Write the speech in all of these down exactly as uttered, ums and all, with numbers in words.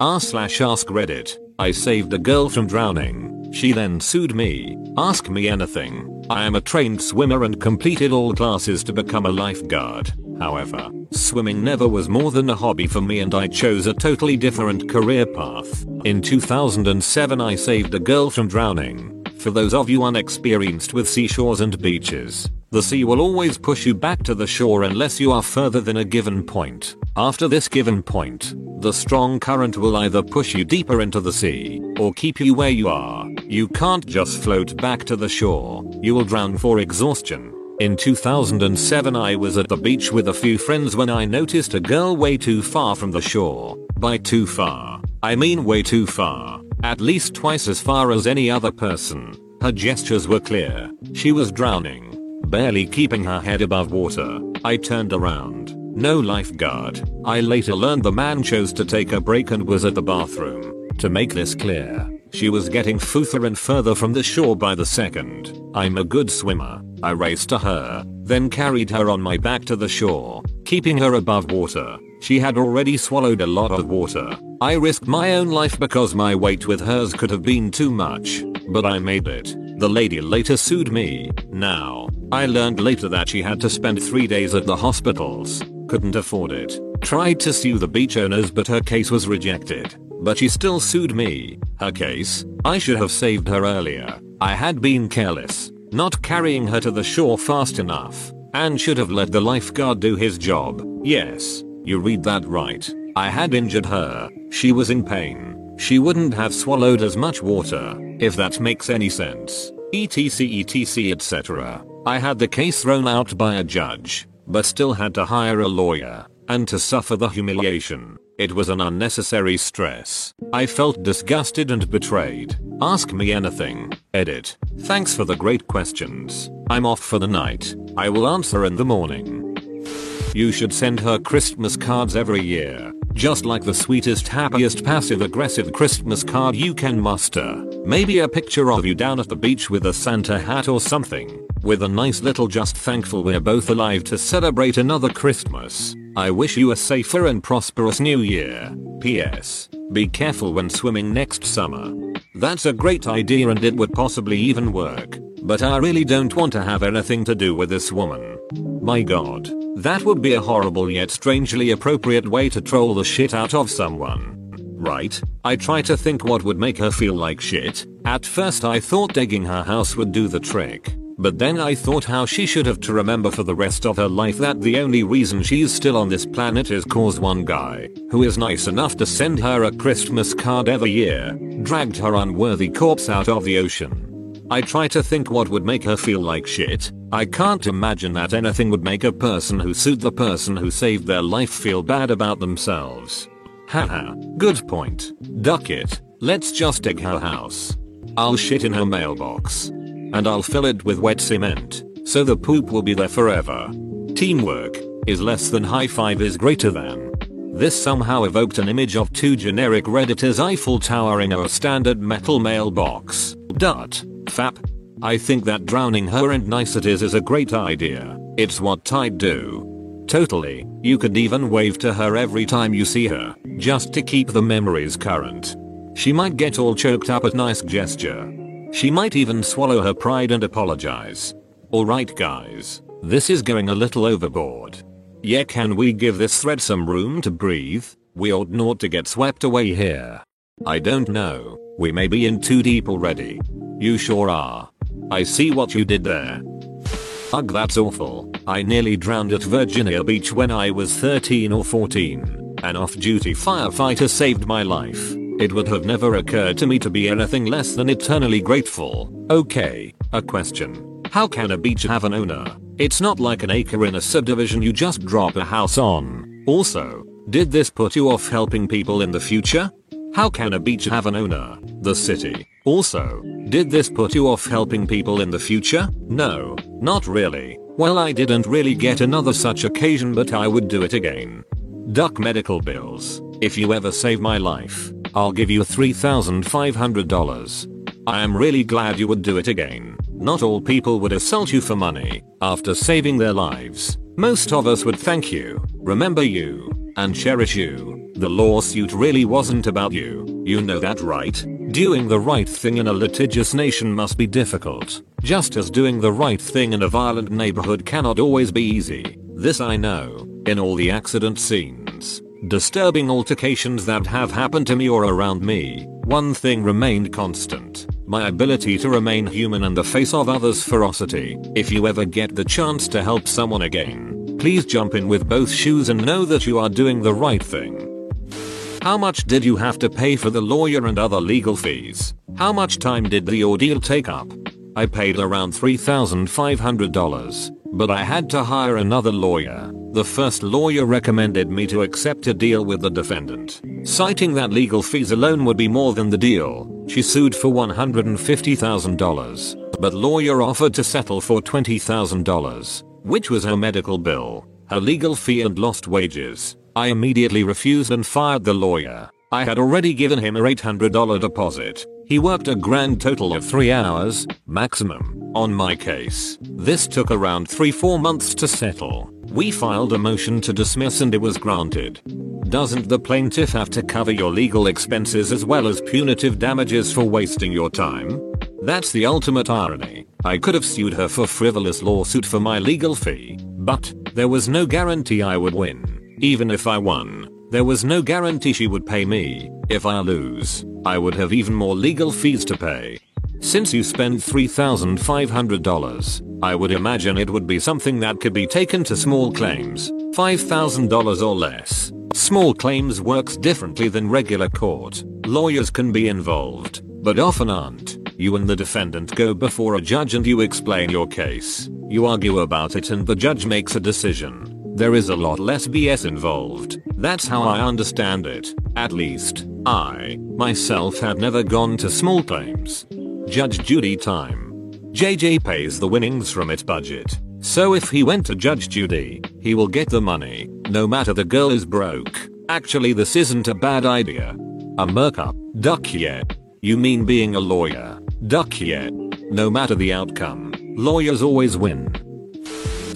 r slash ask Reddit. I saved a girl from drowning. She then sued me. Ask me anything. I am a trained swimmer and completed all classes to become a lifeguard. However, swimming never was more than a hobby for me, and I chose a totally different career path. In two thousand seven, I saved a girl from drowning. For those of you unexperienced with seashores and beaches, the sea will always push you back to the shore unless you are further than a given point. After this given point, the strong current will either push you deeper into the sea or keep you where you are. You can't just float back to the shore. You will drown for exhaustion. In two thousand seven, I was at the beach with a few friends when I noticed a girl way too far from the shore. By too far, I mean way too far. At least twice as far as any other person. Her gestures were clear. She was drowning, barely keeping her head above water. I turned around. No lifeguard. I later learned the man chose to take a break and was at the bathroom. To make this clear, she was getting further and further from the shore by the second. I'm a good swimmer. I raced to her, then carried her on my back to the shore, keeping her above water. She had already swallowed a lot of water. I risked my own life because my weight with hers could have been too much, but I made it. The lady later sued me. Now, I learned later that she had to spend three days at the hospitals. Couldn't afford it. Tried to sue the beach owners, but her case was rejected. But she still sued me. Her case: I should have saved her earlier. I had been careless, not carrying her to the shore fast enough, and should have let the lifeguard do his job. Yes, you read that right. I had injured her. She was in pain. She wouldn't have swallowed as much water, if that makes any sense. Etc, etc, et cetera. I had the case thrown out by a judge, but still had to hire a lawyer, and to suffer the humiliation. It was an unnecessary stress. I felt disgusted and betrayed. Ask me anything. Edit. Thanks for the great questions. I'm off for the night. I will answer in the morning. You should send her Christmas cards every year. Just like the sweetest, happiest, passive-aggressive Christmas card you can muster. Maybe a picture of you down at the beach with a Santa hat or something. With a nice little "just thankful we're both alive to celebrate another Christmas. I wish you a safer and prosperous new year. P S. Be careful when swimming next summer." That's a great idea, and it would possibly even work. But I really don't want to have anything to do with this woman. My god. That would be a horrible yet strangely appropriate way to troll the shit out of someone. Right? I try to think what would make her feel like shit. At first I thought digging her house would do the trick. But then I thought how she should have to remember for the rest of her life that the only reason she's still on this planet is cause one guy, who is nice enough to send her a Christmas card every year, dragged her unworthy corpse out of the ocean. I try to think what would make her feel like shit. I can't imagine that anything would make a person who sued the person who saved their life feel bad about themselves. Haha, good point. Duck it. Let's just dig her house. I'll shit in her mailbox. And I'll fill it with wet cement, so the poop will be there forever. Teamwork is less than high five is greater than. This somehow evoked an image of two generic Redditors Eiffel towering a standard metal mailbox. Dut. Fap. I think that drowning her and niceties is a great idea. It's what I'd do. Totally. You could even wave to her every time you see her, just to keep the memories current. She might get all choked up at nice gesture. She might even swallow her pride and apologize. Alright guys, this is going a little overboard. Yeah, can we give this thread some room to breathe? We ought not to get swept away here. I don't know, we may be in too deep already. You sure are. I see what you did there. Ugh, that's awful. I nearly drowned at Virginia Beach when I was thirteen or fourteen. An off-duty firefighter saved my life. It would have never occurred to me to be anything less than eternally grateful. Okay, a question. How can a beach have an owner? It's not like an acre in a subdivision you just drop a house on. Also, did this put you off helping people in the future? How can a beach have an owner? The city. Also, did this put you off helping people in the future? No, not really. Well, I didn't really get another such occasion, but I would do it again. Duck medical bills. If you ever save my life, I'll give you three thousand five hundred dollars. I am really glad you would do it again. Not all people would assault you for money after saving their lives. Most of us would thank you, remember you, and cherish you. The lawsuit really wasn't about you. You know that, right? Doing the right thing in a litigious nation must be difficult, just as doing the right thing in a violent neighborhood cannot always be easy. This I know, in all the accident scenes, disturbing altercations that have happened to me or around me, one thing remained constant: my ability to remain human in the face of others' ferocity. If you ever get the chance to help someone again, please jump in with both shoes and know that you are doing the right thing. How much did you have to pay for the lawyer and other legal fees? How much time did the ordeal take up? I paid around three thousand five hundred dollars, but I had to hire another lawyer. The first lawyer recommended me to accept a deal with the defendant, citing that legal fees alone would be more than the deal. She sued for one hundred fifty thousand dollars, but lawyer offered to settle for twenty thousand dollars, which was her medical bill, her legal fee, and lost wages. I immediately refused and fired the lawyer. I had already given him a eight hundred dollars deposit. He worked a grand total of three hours, maximum, on my case. This took around three to four months to settle. We filed a motion to dismiss and it was granted. Doesn't the plaintiff have to cover your legal expenses as well as punitive damages for wasting your time? That's the ultimate irony. I could have sued her for frivolous lawsuit for my legal fee, but there was no guarantee I would win. Even if I won, there was no guarantee she would pay me. If I lose, I would have even more legal fees to pay. Since you spend three thousand five hundred dollars, I would imagine it would be something that could be taken to small claims, five thousand dollars or less. Small claims works differently than regular court. Lawyers can be involved, but often aren't. You and the defendant go before a judge and you explain your case. You argue about it and the judge makes a decision. There is a lot less B S involved. That's how I understand it. At least, I, myself, have never gone to small claims. Judge Judy time. J J pays the winnings from its budget. So if he went to Judge Judy, he will get the money, no matter the girl is broke. Actually, this isn't a bad idea. A murk-up. Duck yet. Yeah. You mean being a lawyer. Duck yet. Yeah. No matter the outcome, lawyers always win.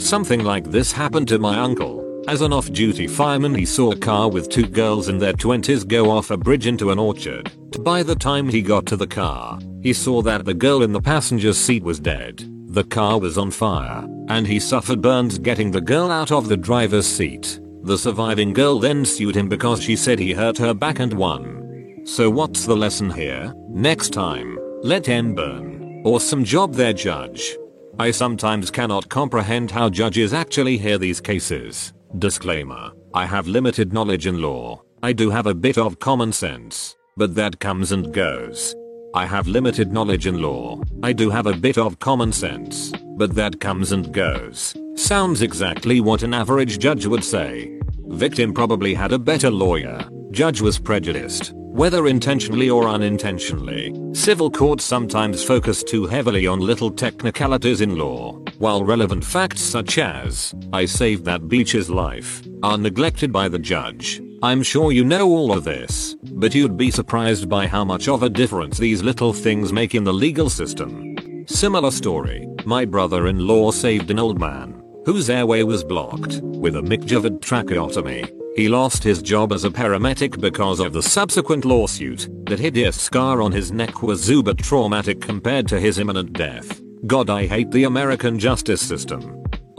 Something like this happened to my uncle. As an off-duty fireman, he saw a car with two girls in their twenties go off a bridge into an orchard. By the time he got to the car, he saw that the girl in the passenger seat was dead. The car was on fire, and he suffered burns getting the girl out of the driver's seat. The surviving girl then sued him because she said he hurt her back and won. So what's the lesson here? Next time, let em burn. Awesome job there, Judge. I sometimes cannot comprehend how judges actually hear these cases. Disclaimer: I have limited knowledge in law. I do have a bit of common sense, but that comes and goes. I have limited knowledge in law. I do have a bit of common sense, but that comes and goes. Sounds exactly what an average judge would say. Victim probably had a better lawyer. Judge was prejudiced, whether intentionally or unintentionally. Civil courts sometimes focus too heavily on little technicalities in law, while relevant facts such as, I saved that beach's life, are neglected by the judge. I'm sure you know all of this, but you'd be surprised by how much of a difference these little things make in the legal system. Similar story: my brother-in-law saved an old man, whose airway was blocked, with a MacGyvered tracheotomy. He lost his job as a paramedic because of the subsequent lawsuit. That hideous scar on his neck was super traumatic compared to his imminent death. God, I hate the American justice system.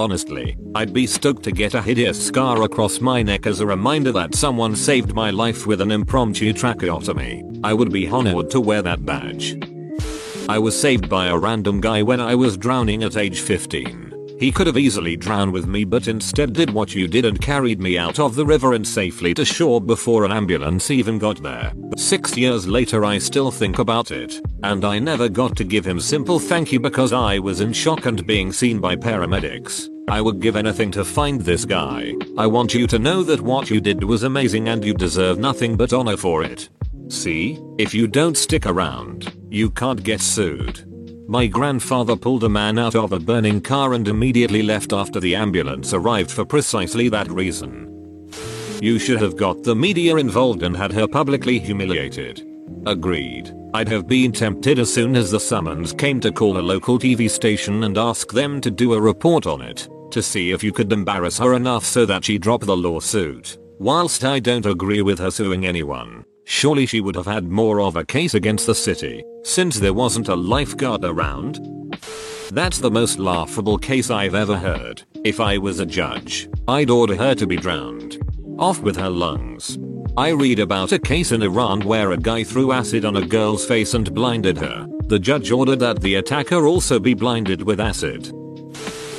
Honestly, I'd be stoked to get a hideous scar across my neck as a reminder that someone saved my life with an impromptu tracheotomy. I would be honored to wear that badge. I was saved by a random guy when I was drowning at age fifteen. He could have easily drowned with me, but instead did what you did and carried me out of the river and safely to shore before an ambulance even got there. Six years later, I still think about it, and I never got to give him simple thank you because I was in shock and being seen by paramedics. I would give anything to find this guy. I want you to know that what you did was amazing and you deserve nothing but honor for it. See, if you don't stick around, you can't get sued. My grandfather pulled a man out of a burning car and immediately left after the ambulance arrived for precisely that reason. You should have got the media involved and had her publicly humiliated. Agreed. I'd have been tempted as soon as the summons came to call a local T V station and ask them to do a report on it, to see if you could embarrass her enough so that she dropped the lawsuit. Whilst I don't agree with her suing anyone, surely she would have had more of a case against the city, since there wasn't a lifeguard around. That's the most laughable case I've ever heard. If I was a judge, I'd order her to be drowned. Off with her lungs. I read about a case in Iran where a guy threw acid on a girl's face and blinded her. The judge ordered that the attacker also be blinded with acid.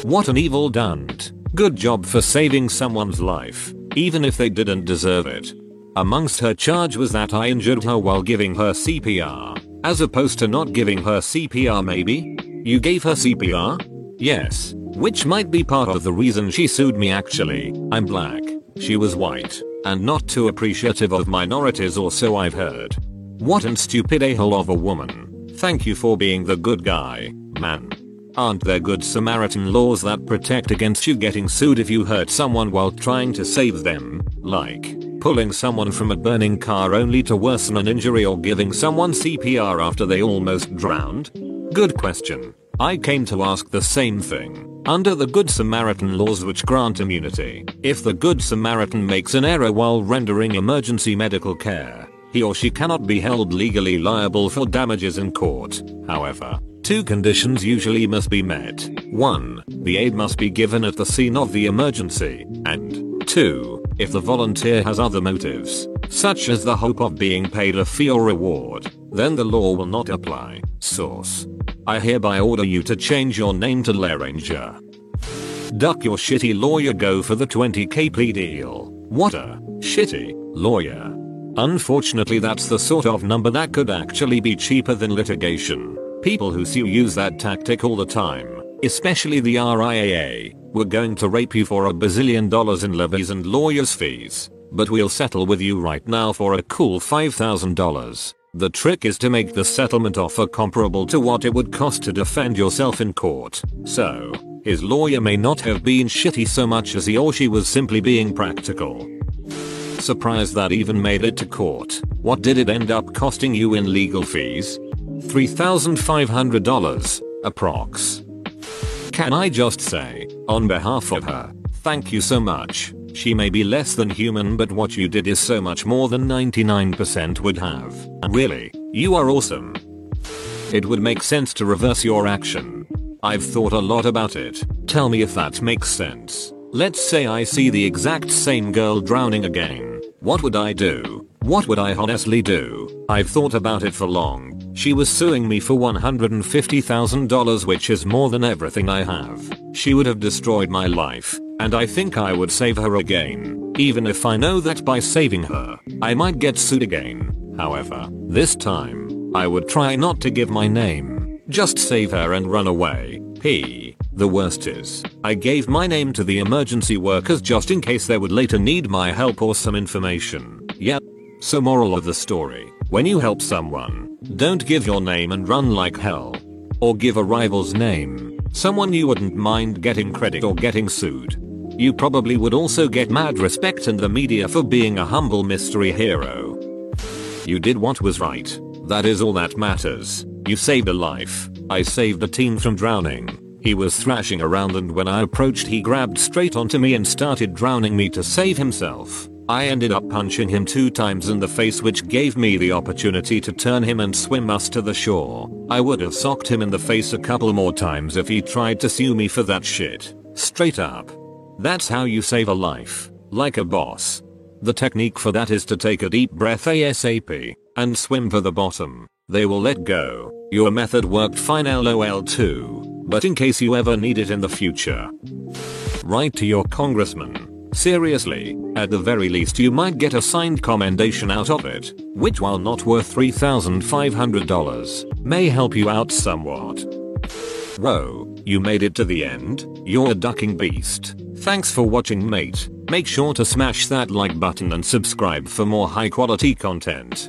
What an evil dunt. Good job for saving someone's life, even if they didn't deserve it. Amongst her charge was that I injured her while giving her C P R, as opposed to not giving her C P R maybe? You gave her C P R? Yes. Which might be part of the reason she sued me actually. I'm black. She was white. And not too appreciative of minorities, or so I've heard. What an stupid a-hole of a woman. Thank you for being the good guy, man. Aren't there good Samaritan laws that protect against you getting sued if you hurt someone while trying to save them? Like, pulling someone from a burning car only to worsen an injury, or giving someone C P R after they almost drowned? Good question. I came to ask the same thing. Under the Good Samaritan laws, which grant immunity, if the Good Samaritan makes an error while rendering emergency medical care, he or she cannot be held legally liable for damages in court. However, two conditions usually must be met. One, the aid must be given at the scene of the emergency, and two, if the volunteer has other motives, such as the hope of being paid a fee or reward, then the law will not apply. Source: I hereby order you to change your name to Laranger. Duck your shitty lawyer, go for the twenty K plea deal. What a shitty lawyer. Unfortunately, that's the sort of number that could actually be cheaper than litigation. People who sue use that tactic all the time, especially the R I A A. We're going to rape you for a bazillion dollars in levies and lawyers' fees, but we'll settle with you right now for a cool five thousand dollars. The trick is to make the settlement offer comparable to what it would cost to defend yourself in court. So, his lawyer may not have been shitty so much as he or she was simply being practical. Surprised that even made it to court. What did it end up costing you in legal fees? three thousand five hundred dollars, approx. Can I just say, on behalf of her, thank you so much. She may be less than human, but what you did is so much more than ninety-nine percent would have. Really, you are awesome. It would make sense to reverse your action. I've thought a lot about it. Tell me if that makes sense. Let's say I see the exact same girl drowning again. What would I do? What would I honestly do? I've thought about it for long. She was suing me for one hundred fifty thousand dollars, which is more than everything I have. She would have destroyed my life, and I think I would save her again, even if I know that by saving her, I might get sued again. However, this time, I would try not to give my name. Just save her and run away. P. The worst is, I gave my name to the emergency workers just in case they would later need my help or some information. Yeah. So moral of the story, when you help someone, don't give your name and run like hell. Or give a rival's name, someone you wouldn't mind getting credit or getting sued. You probably would also get mad respect and the media for being a humble mystery hero. You did what was right. That is all that matters. You saved a life. I saved a teen from drowning. He was thrashing around, and when I approached, he grabbed straight onto me and started drowning me to save himself. I ended up punching him two times in the face, which gave me the opportunity to turn him and swim us to the shore. I would have socked him in the face a couple more times if he tried to sue me for that shit. Straight up. That's how you save a life. Like a boss. The technique for that is to take a deep breath ASAP and swim for the bottom. They will let go. Your method worked fine LOL too. But in case you ever need it in the future. Write to your congressman. Seriously, at the very least you might get a signed commendation out of it, which, while not worth three thousand five hundred dollars, may help you out somewhat. Row. You made it to the end, you're a ducking beast. Thanks for watching, mate. Make sure to smash that like button and subscribe for more high quality content.